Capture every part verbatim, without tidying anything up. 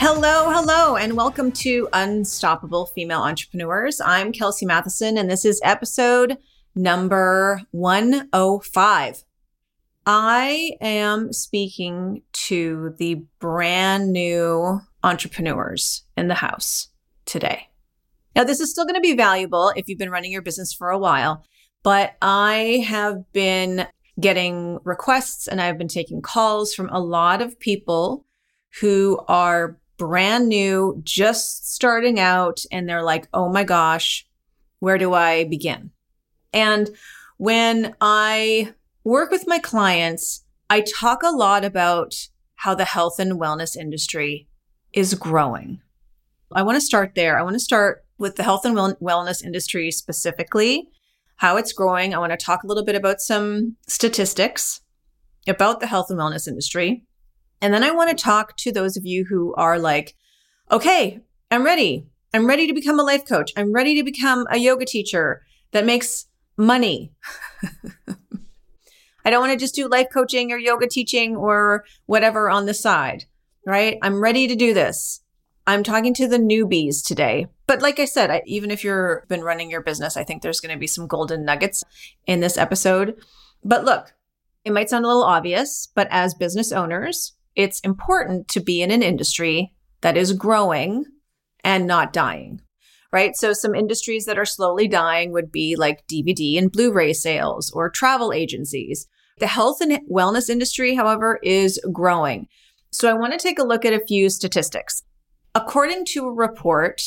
Hello, hello, and welcome to Unstoppable Female Entrepreneurs. I'm Kelsey Matheson, and this is episode number one oh five. I am speaking to the brand new entrepreneurs in the house today. Now, this is still going to be valuable if you've been running your business for a while, but I have been getting requests and I've been taking calls from a lot of people who are brand new, just starting out, and they're like, oh my gosh, where do I begin? And when I work with my clients, I talk a lot about how the health and wellness industry is growing. I want to start there. I want to start with the health and wellness industry specifically, how it's growing. I want to talk a little bit about some statistics about the health and wellness industry. And then I want to talk to those of you who are like, okay, I'm ready. I'm ready to become a life coach. I'm ready to become a yoga teacher that makes money. I don't want to just do life coaching or yoga teaching or whatever on the side, right? I'm ready to do this. I'm talking to the newbies today. But like I said, I, even if you've been running your business, I think there's going to be some golden nuggets in this episode. But look, it might sound a little obvious, but as business owners, it's important to be in an industry that is growing and not dying, right? So some industries that are slowly dying would be like D V D and Blu-ray sales or travel agencies. The health and wellness industry, however, is growing. So I want to take a look at a few statistics. According to a report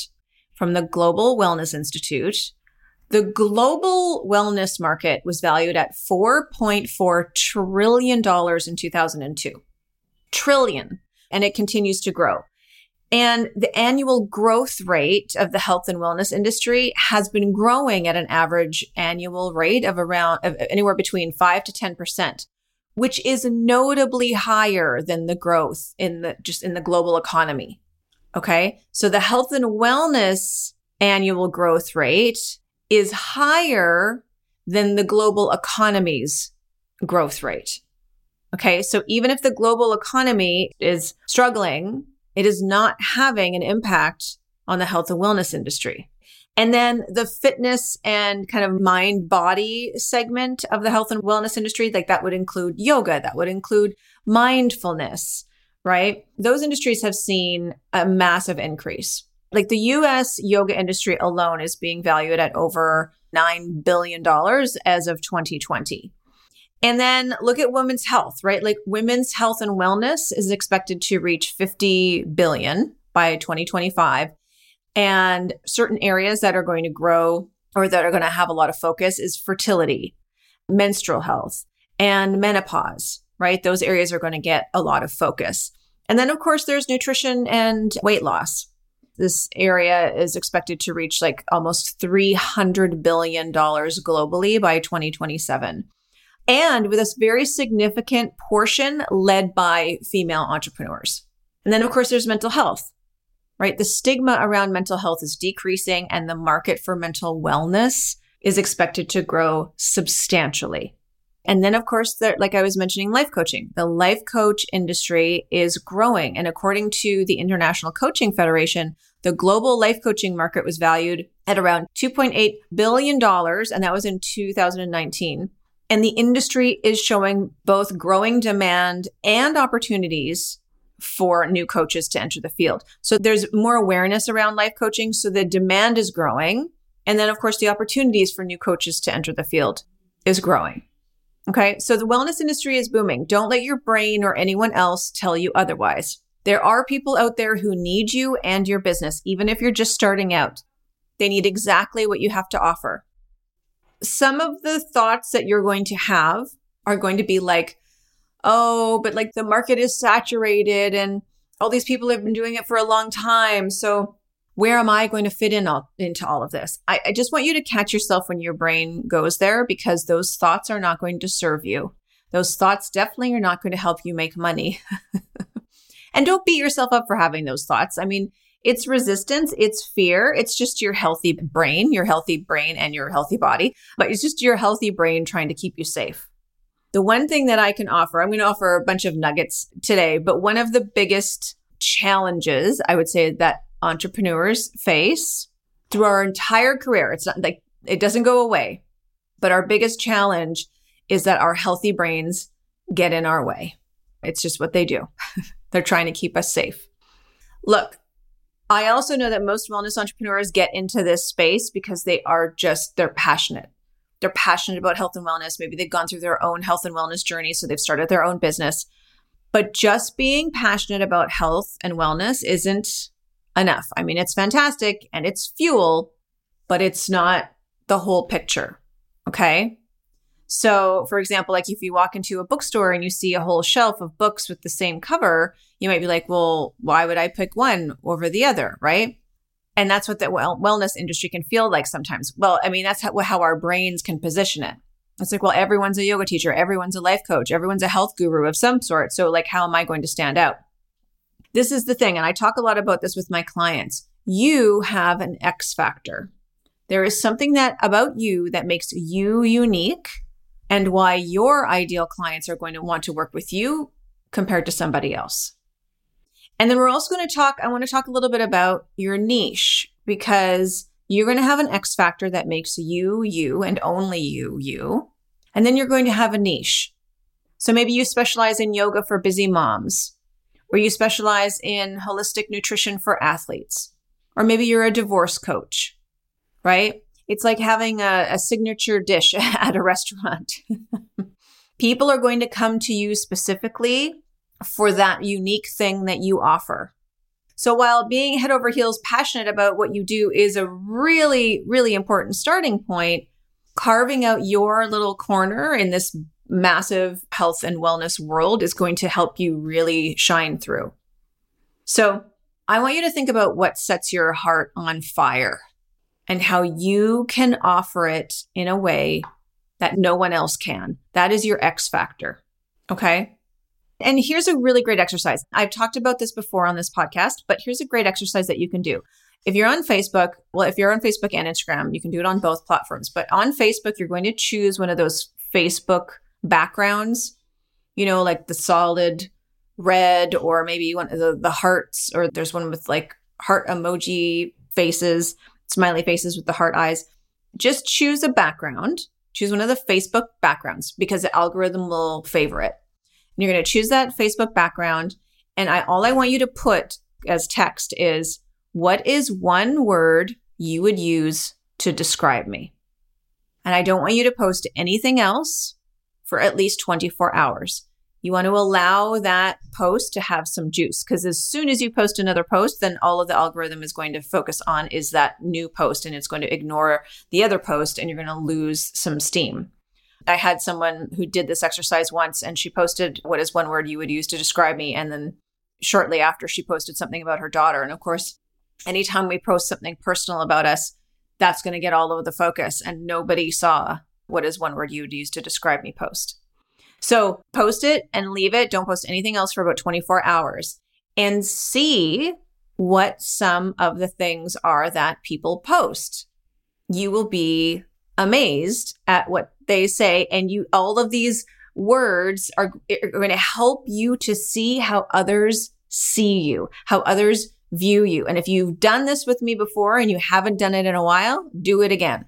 from the Global Wellness Institute, the global wellness market was valued at four point four trillion dollars in two thousand two. Trillion, and it continues to grow. And the annual growth rate of the health and wellness industry has been growing at an average annual rate of around of anywhere between five to ten percent, which is notably higher than the growth in the just in the global economy. Okay? So the health and wellness annual growth rate is higher than the global economy's growth rate. Okay, so even if the global economy is struggling, it is not having an impact on the health and wellness industry. And then the fitness and kind of mind-body segment of the health and wellness industry, like that would include yoga, that would include mindfulness, right? Those industries have seen a massive increase. Like the U S yoga industry alone is being valued at over nine billion dollars as of twenty twenty. And then look at women's health, right? Like women's health and wellness is expected to reach fifty billion by twenty twenty-five. And certain areas that are going to grow or that are going to have a lot of focus is fertility, menstrual health, and menopause, right? Those areas are going to get a lot of focus. And then of course there's nutrition and weight loss. This area is expected to reach like almost three hundred billion dollars globally by twenty twenty-seven. And with a very significant portion led by female entrepreneurs. And then, of course, there's mental health, right? The stigma around mental health is decreasing, and the market for mental wellness is expected to grow substantially. And then, of course, there, like I was mentioning, life coaching. The life coach industry is growing. And according to the International Coaching Federation, the global life coaching market was valued at around two point eight billion dollars, and that was in two thousand nineteen. And the industry is showing both growing demand and opportunities for new coaches to enter the field. So there's more awareness around life coaching. So the demand is growing. And then, of course, the opportunities for new coaches to enter the field is growing. Okay. So the wellness industry is booming. Don't let your brain or anyone else tell you otherwise. There are people out there who need you and your business, even if you're just starting out. They need exactly what you have to offer. Some of the thoughts that you're going to have are going to be like, oh, but like the market is saturated and all these people have been doing it for a long time. So Where am I going to fit in all, into all of this? I, I just want you to catch yourself when your brain goes there, because those thoughts are not going to serve you. Those thoughts definitely are not going to help you make money. And don't beat yourself up for having those thoughts. I mean, it's resistance, it's fear, it's just your healthy brain, your healthy brain and your healthy body, but it's just your healthy brain trying to keep you safe. The one thing that I can offer, I'm going to offer a bunch of nuggets today, but one of the biggest challenges I would say that entrepreneurs face through our entire career, it's not like it doesn't go away, but our biggest challenge is that our healthy brains get in our way. It's just what they do. They're trying to keep us safe. Look, I also know that most wellness entrepreneurs get into this space because they are just, they're passionate. They're passionate about health and wellness. Maybe they've gone through their own health and wellness journey, so they've started their own business. But just being passionate about health and wellness isn't enough. I mean, it's fantastic and it's fuel, but it's not the whole picture, okay? So for example, like if you walk into a bookstore and you see a whole shelf of books with the same cover, you might be like, well, why would I pick one over the other, right? And that's what the wellness industry can feel like sometimes. Well, I mean, that's how, how our brains can position it. It's like, well, everyone's a yoga teacher, everyone's a life coach, everyone's a health guru of some sort. So like, how am I going to stand out? This is the thing. And I talk a lot about this with my clients. You have an X factor. There is something that about you that makes you unique, and why your ideal clients are going to want to work with you compared to somebody else. And then we're also going to talk, I want to talk a little bit about your niche, because you're going to have an X factor that makes you, you, and only you, you. And then you're going to have a niche. So maybe you specialize in yoga for busy moms, or you specialize in holistic nutrition for athletes, or maybe you're a divorce coach, right? It's like having a, a signature dish at a restaurant. People are going to come to you specifically for that unique thing that you offer. So while being head over heels passionate about what you do is a really, really important starting point, carving out your little corner in this massive health and wellness world is going to help you really shine through. So I want you to think about what sets your heart on fire, and how you can offer it in a way that no one else can. That is your X factor, okay? And here's a really great exercise. I've talked about this before on this podcast, but here's a great exercise that you can do. If you're on Facebook, well, if you're on Facebook and Instagram, you can do it on both platforms. But on Facebook, you're going to choose one of those Facebook backgrounds, you know, like the solid red, or maybe one of the, the hearts, or there's one with like heart emoji faces, smiley faces with the heart eyes. Just choose a background. Choose one of the Facebook backgrounds, because the algorithm will favor it. And you're going to choose that Facebook background. And I all I want you to put as text is, what is one word you would use to describe me? And I don't want you to post anything else for at least twenty-four hours. You want to allow that post to have some juice, because as soon as you post another post, then all of the algorithm is going to focus on is that new post, and it's going to ignore the other post, and you're going to lose some steam. I had someone who did this exercise once, and she posted, what is one word you would use to describe me? And then shortly after, she posted something about her daughter. And of course, anytime we post something personal about us, that's going to get all over the focus, and nobody saw what is one word you would use to describe me post. So post it and leave it. Don't post anything else for about twenty-four hours, and see what some of the things are that people post. You will be amazed at what they say. And you, all of these words are, are going to help you to see how others see you, how others view you. And if you've done this with me before and you haven't done it in a while, do it again,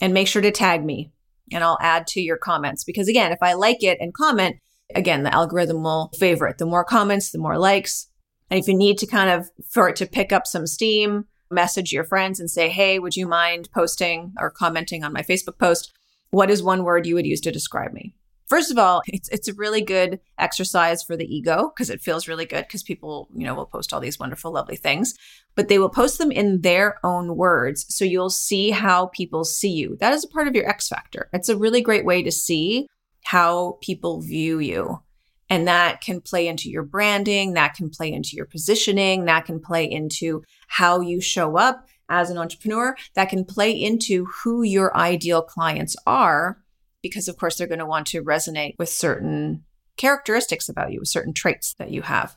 and make sure to tag me. And I'll add to your comments, because again, if I like it and comment, again, the algorithm will favor it. The more comments, the more likes. And if you need to kind of, for it to pick up some steam, message your friends and say, hey, would you mind posting or commenting on my Facebook post? What is one word you would use to describe me? First of all, it's it's a really good exercise for the ego, because it feels really good, because people, you know, will post all these wonderful, lovely things, but they will post them in their own words. So you'll see how people see you. That is a part of your X factor. It's a really great way to see how people view you. And that can play into your branding, that can play into your positioning, that can play into how you show up as an entrepreneur, that can play into who your ideal clients are, because of course, they're going to want to resonate with certain characteristics about you, with certain traits that you have.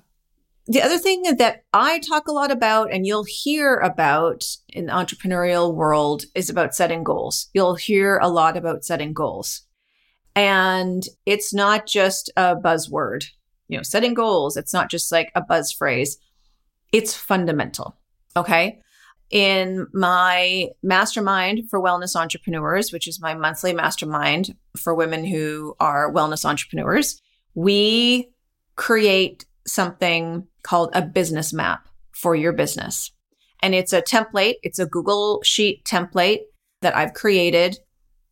The other thing that I talk a lot about and you'll hear about in the entrepreneurial world is about setting goals. You'll hear a lot about setting goals. And it's not just a buzzword, you know, setting goals. It's not just like a buzz phrase. It's fundamental. Okay. In my Mastermind for Wellness Entrepreneurs, which is my monthly mastermind for women who are wellness entrepreneurs, we create something called a business map for your business. And it's a template. It's a Google Sheet template that I've created.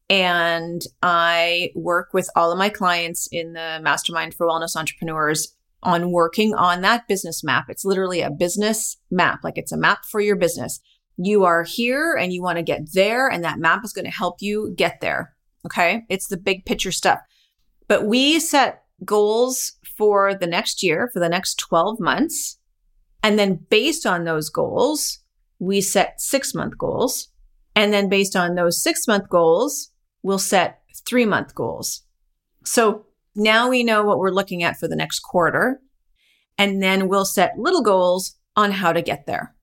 And I work with all of my clients in the Mastermind for Wellness Entrepreneurs on working on that business map. It's literally a business map. Like it's a map for your business. You are here and you want to get there. And that map is going to help you get there. Okay. It's the big picture stuff. But we set goals for the next year, for the next twelve months. And then based on those goals, we set six month goals. And then based on those six month goals, we'll set three month goals. So now we know what we're looking at for the next quarter. And then we'll set little goals on how to get there.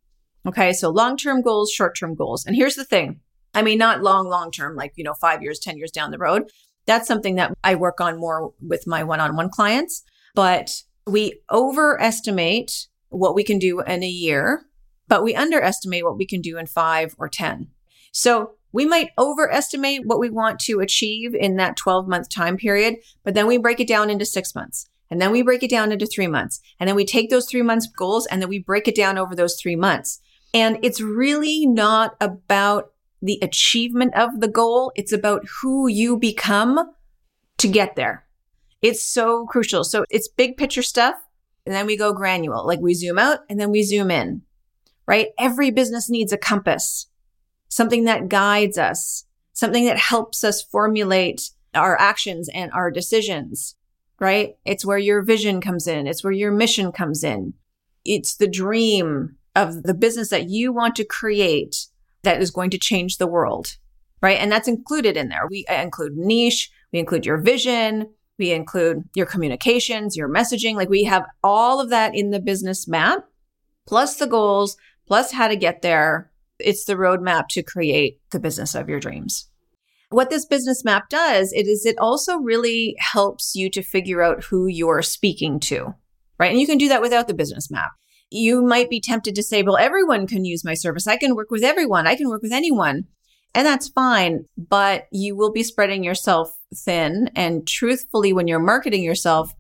Okay. So long-term goals, short-term goals. And here's the thing. I mean, not long, long-term, like, you know, five years, ten years down the road. That's something that I work on more with my one-on-one clients. But we overestimate what we can do in a year, but we underestimate what we can do in five or ten. So we might overestimate what we want to achieve in that twelve-month time period, but then we break it down into six months, and then we break it down into three months, and then we take those three months goals, and then we break it down over those three months. And it's really not about the achievement of the goal. It's about who you become to get there. It's so crucial. So it's big picture stuff. And then we go granular, like we zoom out and then we zoom in, right? Every business needs a compass, something that guides us, something that helps us formulate our actions and our decisions, right? It's where your vision comes in. It's where your mission comes in. It's the dream of the business that you want to create that is going to change the world, right? And that's included in there. We include niche. We include your vision. We include your communications, your messaging. Like we have all of that in the business map, plus the goals, plus how to get there. It's the roadmap to create the business of your dreams. What this business map does, it is it also really helps you to figure out who you're speaking to, right? And you can do that without the business map. You might be tempted to say, well, everyone can use my service. I can work with everyone. I can work with anyone. And that's fine, but you will be spreading yourself thin. And truthfully, when you're marketing yourself,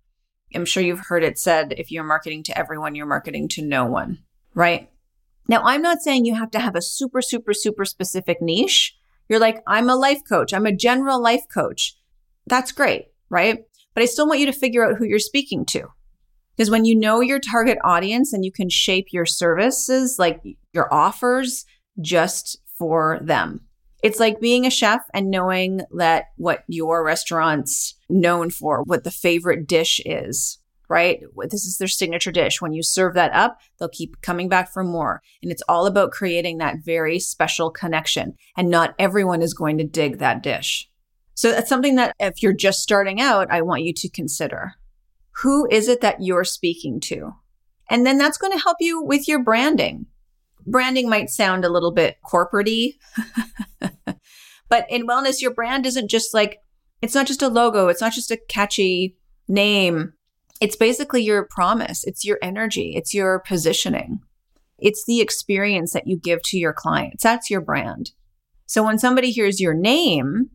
I'm sure you've heard it said, if you're marketing to everyone, you're marketing to no one, right? Now, I'm not saying you have to have a super, super, super specific niche. You're like, I'm a life coach. I'm a general life coach. That's great, right? But I still want you to figure out who you're speaking to. Because when you know your target audience and you can shape your services, like your offers, just for them. It's like being a chef and knowing that what your restaurant's known for, what the favorite dish is, right? This is their signature dish. When you serve that up, they'll keep coming back for more. And it's all about creating that very special connection. And not everyone is going to dig that dish. So that's something that if you're just starting out, I want you to consider. Who is it that you're speaking to? And then that's going to help you with your branding. Branding might sound a little bit corporate-y, but in wellness, your brand isn't just like, it's not just a logo. It's not just a catchy name. It's basically your promise. It's your energy. It's your positioning. It's the experience that you give to your clients. That's your brand. So when somebody hears your name,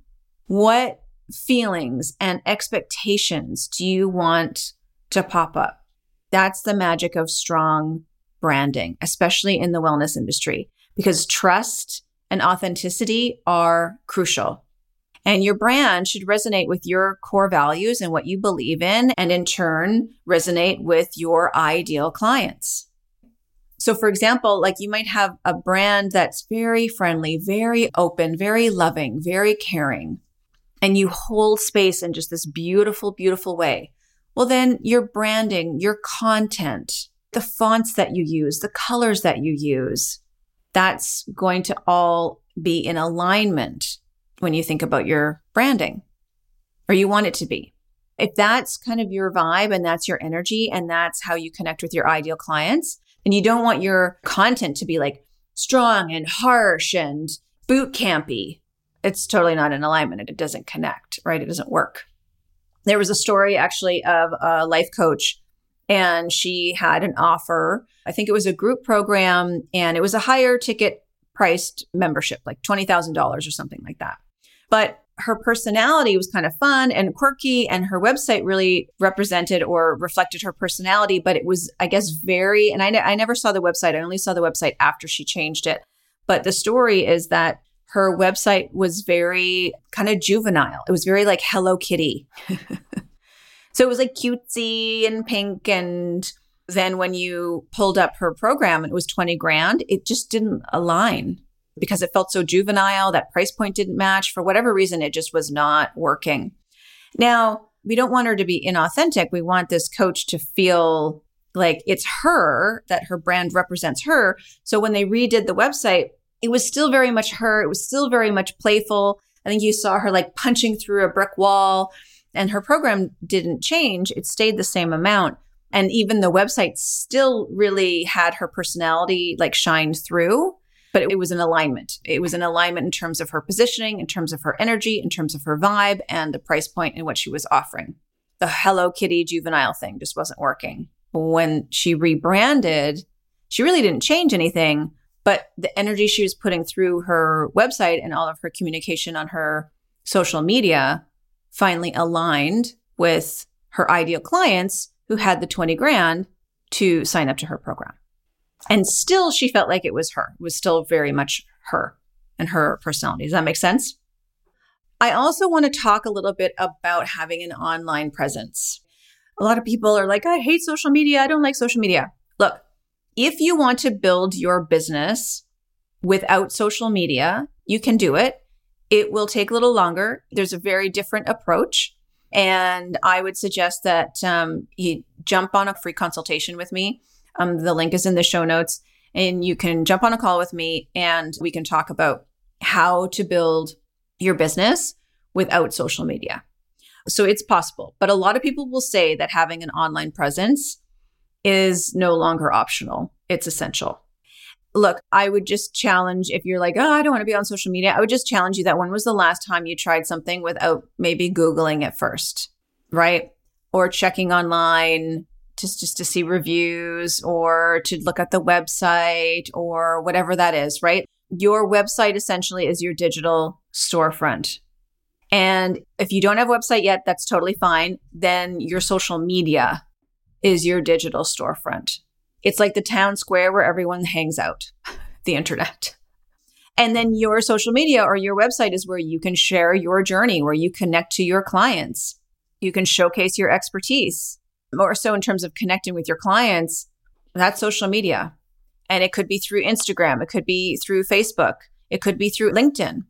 what feelings and expectations do you want to pop up? That's the magic of strong branding, especially in the wellness industry, because trust and authenticity are crucial. And your brand should resonate with your core values and what you believe in, and in turn, resonate with your ideal clients. So for example, like you might have a brand that's very friendly, very open, very loving, very caring, and you hold space in just this beautiful, beautiful way. well, then your branding, your content, the fonts that you use, the colors that you use, that's going to all be in alignment when you think about your branding, or you want it to be. If that's kind of your vibe and that's your energy and that's how you connect with your ideal clients, then you don't want your content to be like strong and harsh and boot campy. It's totally not in alignment. It doesn't connect, right? It doesn't work. There was a story actually of a life coach, and she had an offer. I think it was a group program, and it was a higher ticket priced membership, like twenty thousand dollars or something like that. But her personality was kind of fun and quirky, and her website really represented or reflected her personality. But it was, I guess, very, and I, ne- I never saw the website. I only saw the website after she changed it. But the story is that her website was very kind of juvenile. It was very like Hello Kitty. So it was like cutesy and pink. And then when you pulled up her program, it was twenty grand. It just didn't align, because it felt so juvenile. That price point didn't match. For whatever reason, it just was not working. Now, we don't want her to be inauthentic. We want this coach to feel like it's her, that her brand represents her. So when they redid the website, it was still very much her. It was still very much playful. I think you saw her like punching through a brick wall, and her program didn't change. It stayed the same amount. And even the website still really had her personality like shine through. But it was an alignment. It was an alignment in terms of her positioning, in terms of her energy, in terms of her vibe, and the price point and what she was offering. The Hello Kitty juvenile thing just wasn't working. When she rebranded, she really didn't change anything, but the energy she was putting through her website and all of her communication on her social media finally aligned with her ideal clients who had the twenty grand to sign up to her program. And still, she felt like it was her. It was still very much her and her personality. Does that make sense? I also want to talk a little bit about having an online presence. A lot of people are like, I hate social media. I don't like social media. Look, if you want to build your business without social media, you can do it. It will take a little longer. There's a very different approach. And I would suggest that um, you jump on a free consultation with me. Um, the link is in the show notes, and you can jump on a call with me and we can talk about how to build your business without social media. So it's possible, but a lot of people will say that having an online presence is no longer optional. It's essential. Look, I would just challenge, if you're like, oh, I don't want to be on social media, I would just challenge you that when was the last time you tried something without maybe Googling it first, right? Or checking online, just just to see reviews or to look at the website or whatever that is, right? Your website essentially is your digital storefront. And if you don't have a website yet, that's totally fine. Then your social media is your digital storefront. It's like the town square where everyone hangs out, the internet. And then your social media or your website is where you can share your journey, where you connect to your clients. You can showcase your expertise. More so in terms of connecting with your clients, that's social media. And it could be through Instagram. It could be through Facebook. It could be through LinkedIn.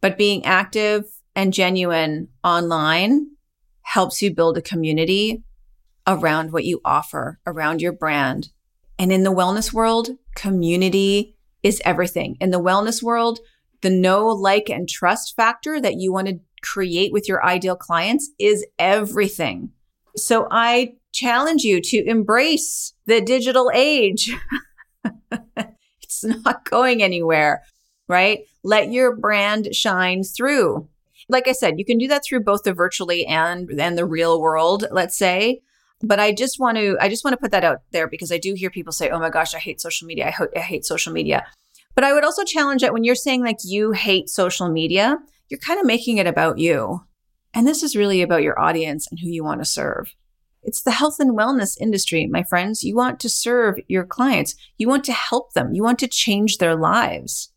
But being active and genuine online helps you build a community around what you offer, around your brand. And in the wellness world, community is everything. In the wellness world, the know, like, and trust factor that you want to create with your ideal clients is everything. So I challenge you to embrace the digital age. It's not going anywhere, right? Let your brand shine through. Like I said, you can do that through both the virtually and, and the real world, let's say. But I just want to I just want to put that out there, because I do hear people say, oh my gosh, I hate social media. I, ho- I hate social media. But I would also challenge that when you're saying like you hate social media, you're kind of making it about you. And this is really about your audience and who you want to serve. It's the health and wellness industry, my friends. You want to serve your clients. You want to help them. You want to change their lives.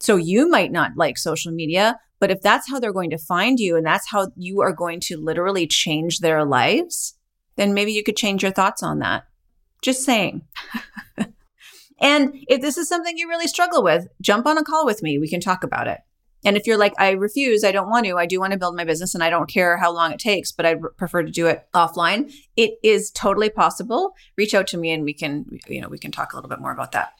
So you might not like social media, but if that's how they're going to find you and that's how you are going to literally change their lives, then maybe you could change your thoughts on that. Just saying. And if this is something you really struggle with, jump on a call with me. We can talk about it. And if you're like, I refuse, I don't want to, I do want to build my business and I don't care how long it takes, but I prefer to do it offline, it is totally possible. Reach out to me and we can, you know, we can talk a little bit more about that.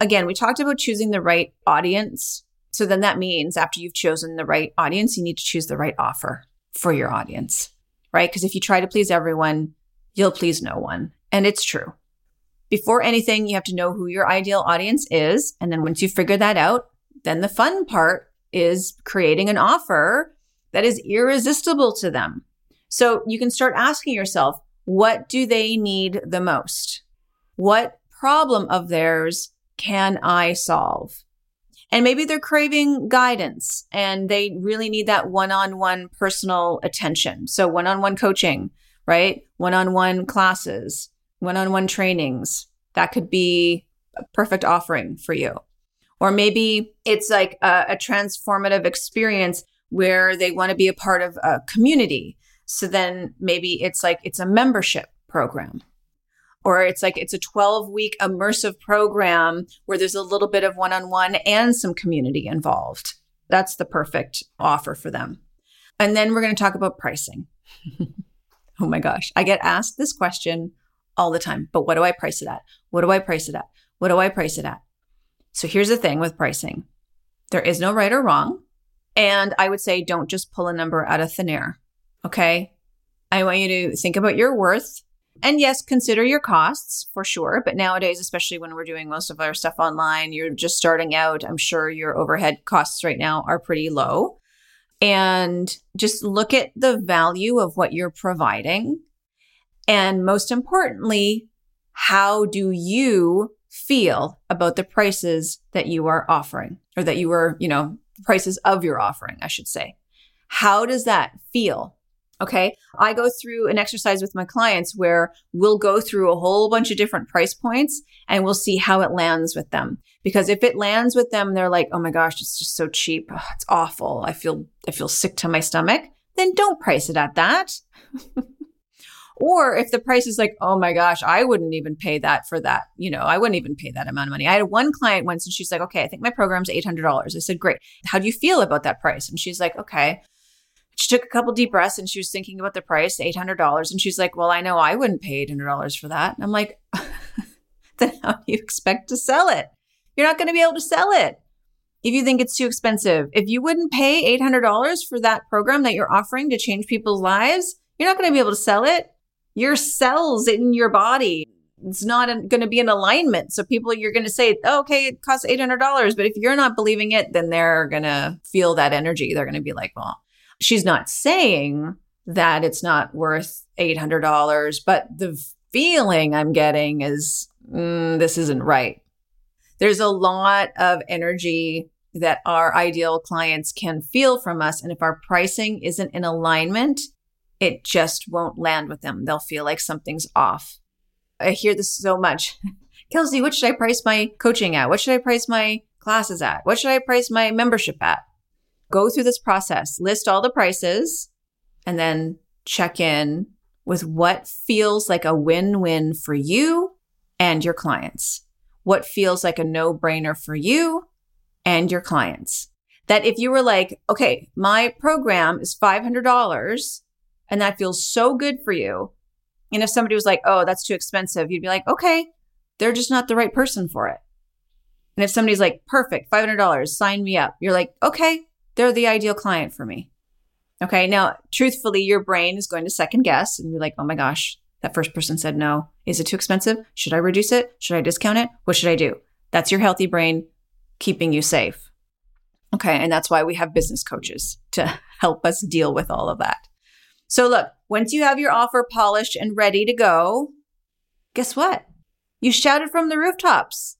Again, we talked about choosing the right audience. So then that means after you've chosen the right audience, you need to choose the right offer for your audience, right? Because if you try to please everyone, you'll please no one. And it's true. Before anything, you have to know who your ideal audience is. And then once you figure that out, then the fun part is creating an offer that is irresistible to them. So you can start asking yourself, what do they need the most? What problem of theirs can I solve? And maybe they're craving guidance and they really need that one-on-one personal attention. So one-on-one coaching, right? One-on-one classes, one-on-one trainings. That could be a perfect offering for you. Or maybe it's like a, a transformative experience where they want to be a part of a community. So then maybe it's like it's a membership program. Or it's like it's a twelve-week immersive program where there's a little bit of one-on-one and some community involved. That's the perfect offer for them. And then we're going to talk about pricing. Oh my gosh. I get asked this question all the time, but what do I price it at? What do I price it at? What do I price it at? So here's the thing with pricing. There is no right or wrong. And I would say don't just pull a number out of thin air, okay? I want you to think about your worth. And yes, consider your costs for sure. But nowadays, especially when we're doing most of our stuff online, you're just starting out. I'm sure your overhead costs right now are pretty low. And just look at the value of what you're providing. And most importantly, how do you feel about the prices that you are offering or that you are, you know, prices of your offering, I should say. How does that feel? Okay. I go through an exercise with my clients where we'll go through a whole bunch of different price points and we'll see how it lands with them. Because if it lands with them, they're like, oh my gosh, it's just so cheap. Oh, it's awful. I feel, I feel sick to my stomach. Then don't price it at that. Or if the price is like, oh my gosh, I wouldn't even pay that for that. You know, I wouldn't even pay that amount of money. I had one client once and she's like, okay, I think my program's eight hundred dollars. I said, great. How do you feel about that price? And she's like, okay. She took a couple deep breaths and she was thinking about the price, eight hundred dollars. And she's like, well, I know I wouldn't pay eight hundred dollars for that. And I'm like, then how do you expect to sell it? You're not going to be able to sell it if you think it's too expensive. If you wouldn't pay eight hundred dollars for that program that you're offering to change people's lives, you're not going to be able to sell it. Your cells in your body, it's not going to be in alignment. So people, you're going to say, oh, okay, it costs eight hundred dollars. But if you're not believing it, then they're going to feel that energy. They're going to be like, well, she's not saying that it's not worth eight hundred dollars, but the feeling I'm getting is, mm, this isn't right. There's a lot of energy that our ideal clients can feel from us. And if our pricing isn't in alignment, it just won't land with them. They'll feel like something's off. I hear this so much. Kelsey, what should I price my coaching at? What should I price my classes at? What should I price my membership at? Go through this process, list all the prices, and then check in with what feels like a win-win for you and your clients. What feels like a no-brainer for you and your clients. That if you were like, okay, my program is five hundred dollars and that feels so good for you. And if somebody was like, oh, that's too expensive, you'd be like, okay, they're just not the right person for it. And if somebody's like, perfect, five hundred dollars, sign me up. You're like, okay. They're the ideal client for me. Okay. Now, truthfully, your brain is going to second guess and be like, oh my gosh, that first person said no. Is it too expensive? Should I reduce it? Should I discount it? What should I do? That's your healthy brain keeping you safe. Okay. And that's why we have business coaches to help us deal with all of that. So look, once you have your offer polished and ready to go, guess what? You shouted from the rooftops.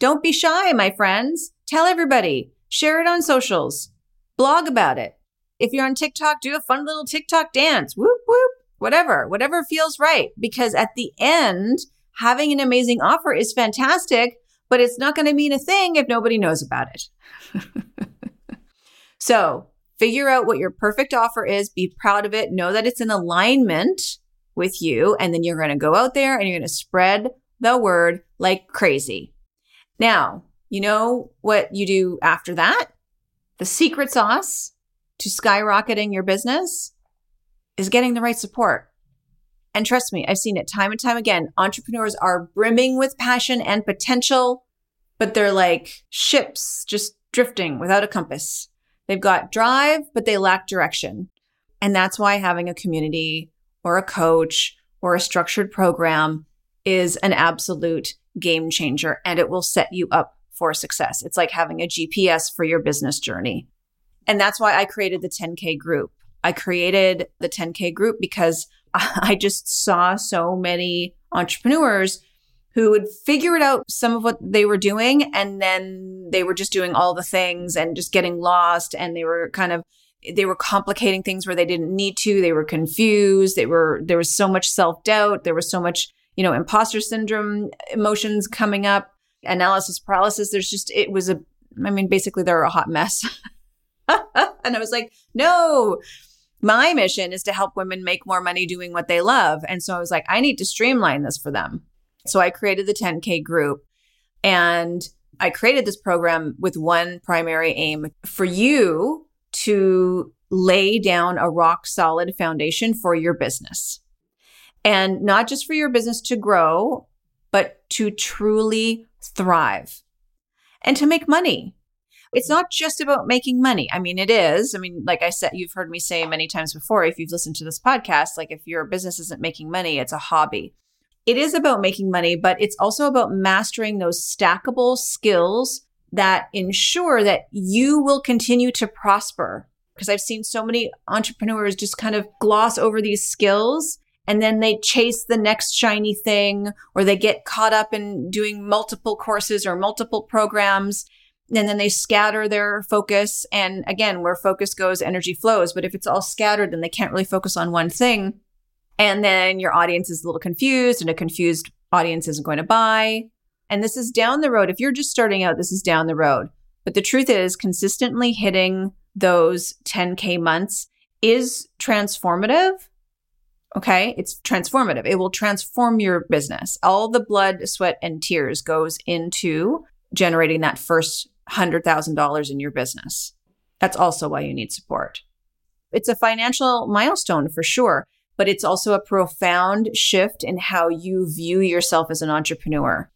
Don't be shy, my friends. Tell everybody. Share it on socials. Blog about it. If you're on TikTok, do a fun little TikTok dance, whoop, whoop, whatever, whatever feels right. Because at the end, having an amazing offer is fantastic, but it's not going to mean a thing if nobody knows about it. So figure out what your perfect offer is. Be proud of it. Know that it's in alignment with you. And then you're going to go out there and you're going to spread the word like crazy. Now, you know what you do after that? The secret sauce to skyrocketing your business is getting the right support. And trust me, I've seen it time and time again. Entrepreneurs are brimming with passion and potential, but they're like ships just drifting without a compass. They've got drive, but they lack direction. And that's why having a community or a coach or a structured program is an absolute game changer, and it will set you up for success. It's like having a G P S for your business journey. And that's why I created the ten K group. I created the ten K group because I just saw so many entrepreneurs who would figure it out, some of what they were doing, and then they were just doing all the things and just getting lost. And they were kind of, they were complicating things where they didn't need to. They were confused. They were, there was so much self-doubt. There was so much, you know, imposter syndrome emotions coming up, analysis paralysis. There's just, it was a, I mean, basically they're a hot mess. And I was like, no, my mission is to help women make more money doing what they love. And so I was like, I need to streamline this for them. So I created the ten K group, and I created this program with one primary aim: for you to lay down a rock solid foundation for your business, and not just for your business to grow, but to truly thrive and to make money. It's not just about making money. I mean, it is. I mean, like I said, you've heard me say many times before, if you've listened to this podcast, like if your business isn't making money, it's a hobby. It is about making money, but it's also about mastering those stackable skills that ensure that you will continue to prosper. Because I've seen so many entrepreneurs just kind of gloss over these skills, and then they chase the next shiny thing, or they get caught up in doing multiple courses or multiple programs, and then they scatter their focus. And again, where focus goes, energy flows. But if it's all scattered, then they can't really focus on one thing. And then your audience is a little confused, and a confused audience isn't going to buy. And this is down the road. If you're just starting out, this is down the road. But the truth is, consistently hitting those ten K months is transformative. Okay? It's transformative. It will transform your business. All the blood, sweat, and tears goes into generating that first one hundred thousand dollars in your business. That's also why you need support. It's a financial milestone for sure, but it's also a profound shift in how you view yourself as an entrepreneur.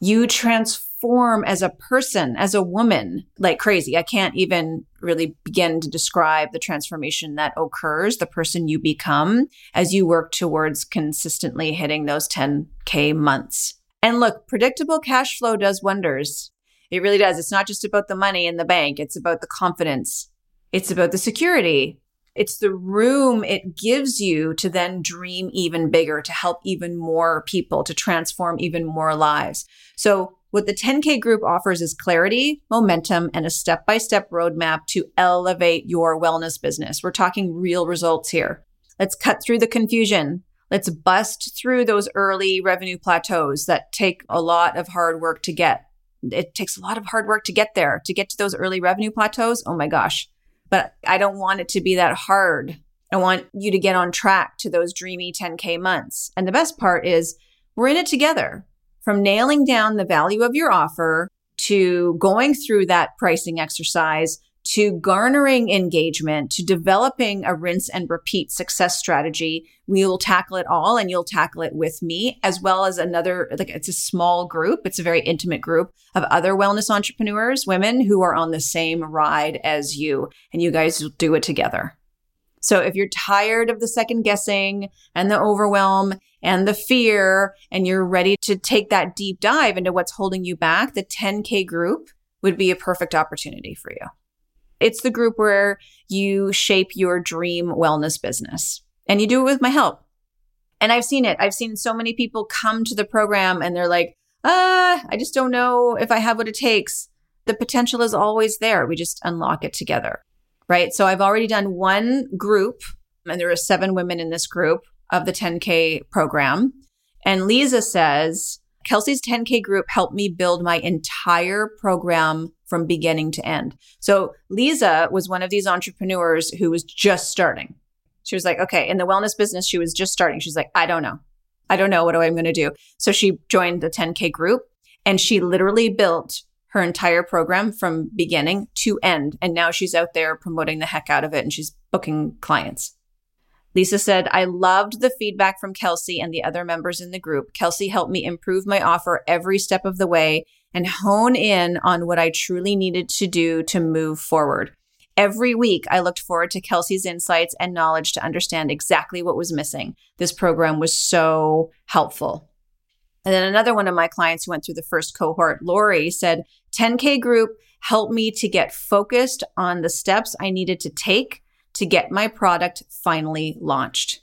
You transform as a person, as a woman, like crazy. I can't even really begin to describe the transformation that occurs, the person you become as you work towards consistently hitting those ten K months. And look, predictable cash flow does wonders. It really does. It's not just about the money in the bank. It's about the confidence. It's about the security. It's the room it gives you to then dream even bigger, to help even more people, to transform even more lives. So what the ten K group offers is clarity, momentum, and a step-by-step roadmap to elevate your wellness business. We're talking real results here. Let's cut through the confusion. Let's bust through those early revenue plateaus that take a lot of hard work to get. It takes a lot of hard work to get there, to get to those early revenue plateaus. Oh my gosh. But I don't want it to be that hard. I want you to get on track to those dreamy ten K months. And the best part is we're in it together. From nailing down the value of your offer, to going through that pricing exercise, to garnering engagement, to developing a rinse and repeat success strategy, we will tackle it all, and you'll tackle it with me, as well as another, like it's a small group. It's a very intimate group of other wellness entrepreneurs, women who are on the same ride as you, and you guys will do it together. So if you're tired of the second guessing and the overwhelm and the fear, and you're ready to take that deep dive into what's holding you back, the ten K group would be a perfect opportunity for you. It's the group where you shape your dream wellness business, and you do it with my help. And I've seen it. I've seen so many people come to the program and they're like, ah, I just don't know if I have what it takes. The potential is always there. We just unlock it together, right? So I've already done one group, and there are seven women in this group of the ten K program. And Lisa says, Kelsey's ten K group helped me build my entire program from beginning to end. So Lisa was one of these entrepreneurs who was just starting. She was like, okay, in the wellness business, she was just starting. She's like, I don't know. I don't know. What am I going to do? So she joined the ten K group, and she literally built her entire program from beginning to end. And now she's out there promoting the heck out of it and she's booking clients. Lisa said, I loved the feedback from Kelsey and the other members in the group. Kelsey helped me improve my offer every step of the way and hone in on what I truly needed to do to move forward. Every week, I looked forward to Kelsey's insights and knowledge to understand exactly what was missing. This program was so helpful. And then another one of my clients who went through the first cohort, Lori, said, ten K Group helped me to get focused on the steps I needed to take to get my product finally launched.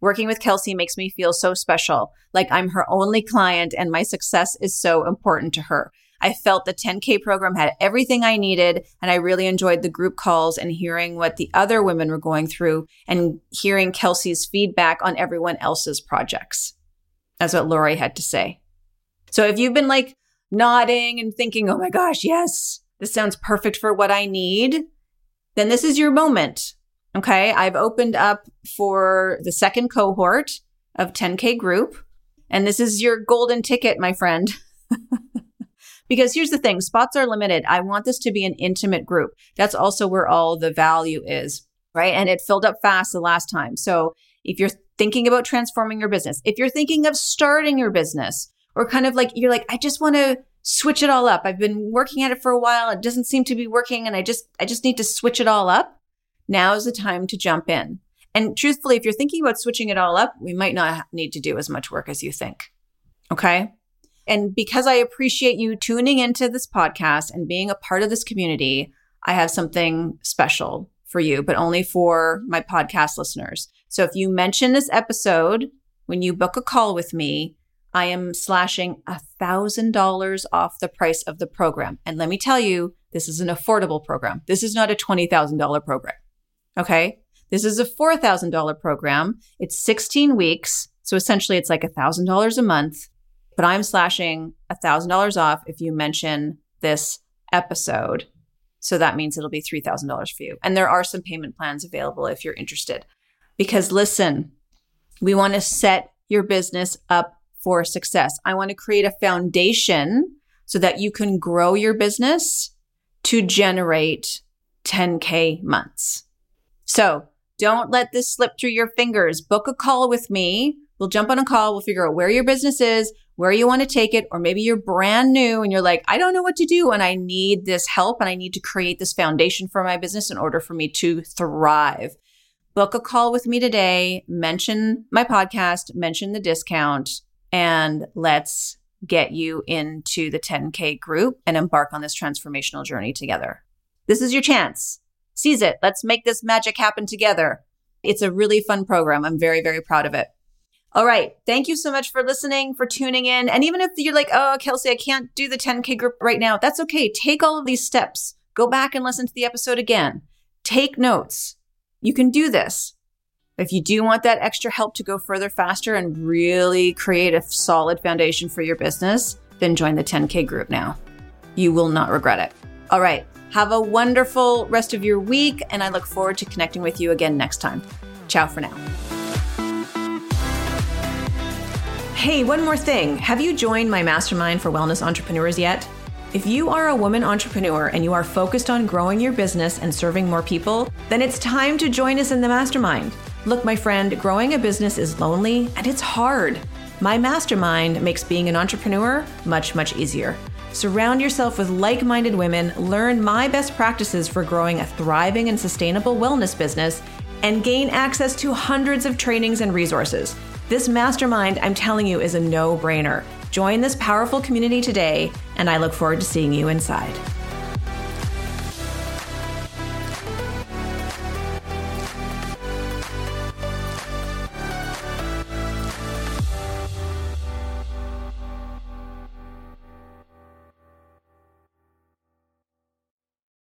Working with Kelsey makes me feel so special, like I'm her only client and my success is so important to her. I felt the ten K program had everything I needed, and I really enjoyed the group calls and hearing what the other women were going through and hearing Kelsey's feedback on everyone else's projects. That's what Lori had to say. So if you've been like nodding and thinking, oh my gosh, yes, this sounds perfect for what I need, then this is your moment. Okay, I've opened up for the second cohort of ten K Group, and this is your golden ticket, my friend. Because here's the thing, spots are limited. I want this to be an intimate group. That's also where all the value is, right? And it filled up fast the last time. So if you're thinking about transforming your business, if you're thinking of starting your business, or kind of like, you're like, I just want to switch it all up. I've been working at it for a while. It doesn't seem to be working. And I just, I just need to switch it all up. Now is the time to jump in. And truthfully, if you're thinking about switching it all up, we might not need to do as much work as you think. Okay. And because I appreciate you tuning into this podcast and being a part of this community, I have something special for you, but only for my podcast listeners. So if you mention this episode, when you book a call with me, I am slashing one thousand dollars off the price of the program. And let me tell you, this is an affordable program. This is not a twenty thousand dollars program, okay? This is a four thousand dollars program. It's sixteen weeks. So essentially it's like one thousand dollars a month. But I'm slashing one thousand dollars off if you mention this episode. So that means it'll be three thousand dollars for you. And there are some payment plans available if you're interested. Because listen, we want to set your business up for success. I want to create a foundation so that you can grow your business to generate ten K months. So don't let this slip through your fingers. Book a call with me. We'll jump on a call. We'll figure out where your business is, where you want to take it, or maybe you're brand new and you're like, I don't know what to do and I need this help and I need to create this foundation for my business in order for me to thrive. Book a call with me today, mention my podcast, mention the discount, and let's get you into the ten K Group and embark on this transformational journey together. This is your chance. Seize it. Let's make this magic happen together. It's a really fun program. I'm very, very proud of it. All right. Thank you so much for listening, for tuning in. And even if you're like, oh, Kelsey, I can't do the ten K Group right now. That's okay. Take all of these steps. Go back and listen to the episode again. Take notes. You can do this. If you do want that extra help to go further, faster, and really create a solid foundation for your business, then join the ten K Group now. You will not regret it. All right. Have a wonderful rest of your week. And I look forward to connecting with you again next time. Ciao for now. Hey, one more thing. Have you joined my Mastermind for Wellness Entrepreneurs yet? If you are a woman entrepreneur and you are focused on growing your business and serving more people, then it's time to join us in the Mastermind. Look, my friend, growing a business is lonely and it's hard. My Mastermind makes being an entrepreneur much, much easier. Surround yourself with like-minded women, learn my best practices for growing a thriving and sustainable wellness business, and gain access to hundreds of trainings and resources. This mastermind, I'm telling you, is a no-brainer. Join this powerful community today, and I look forward to seeing you inside.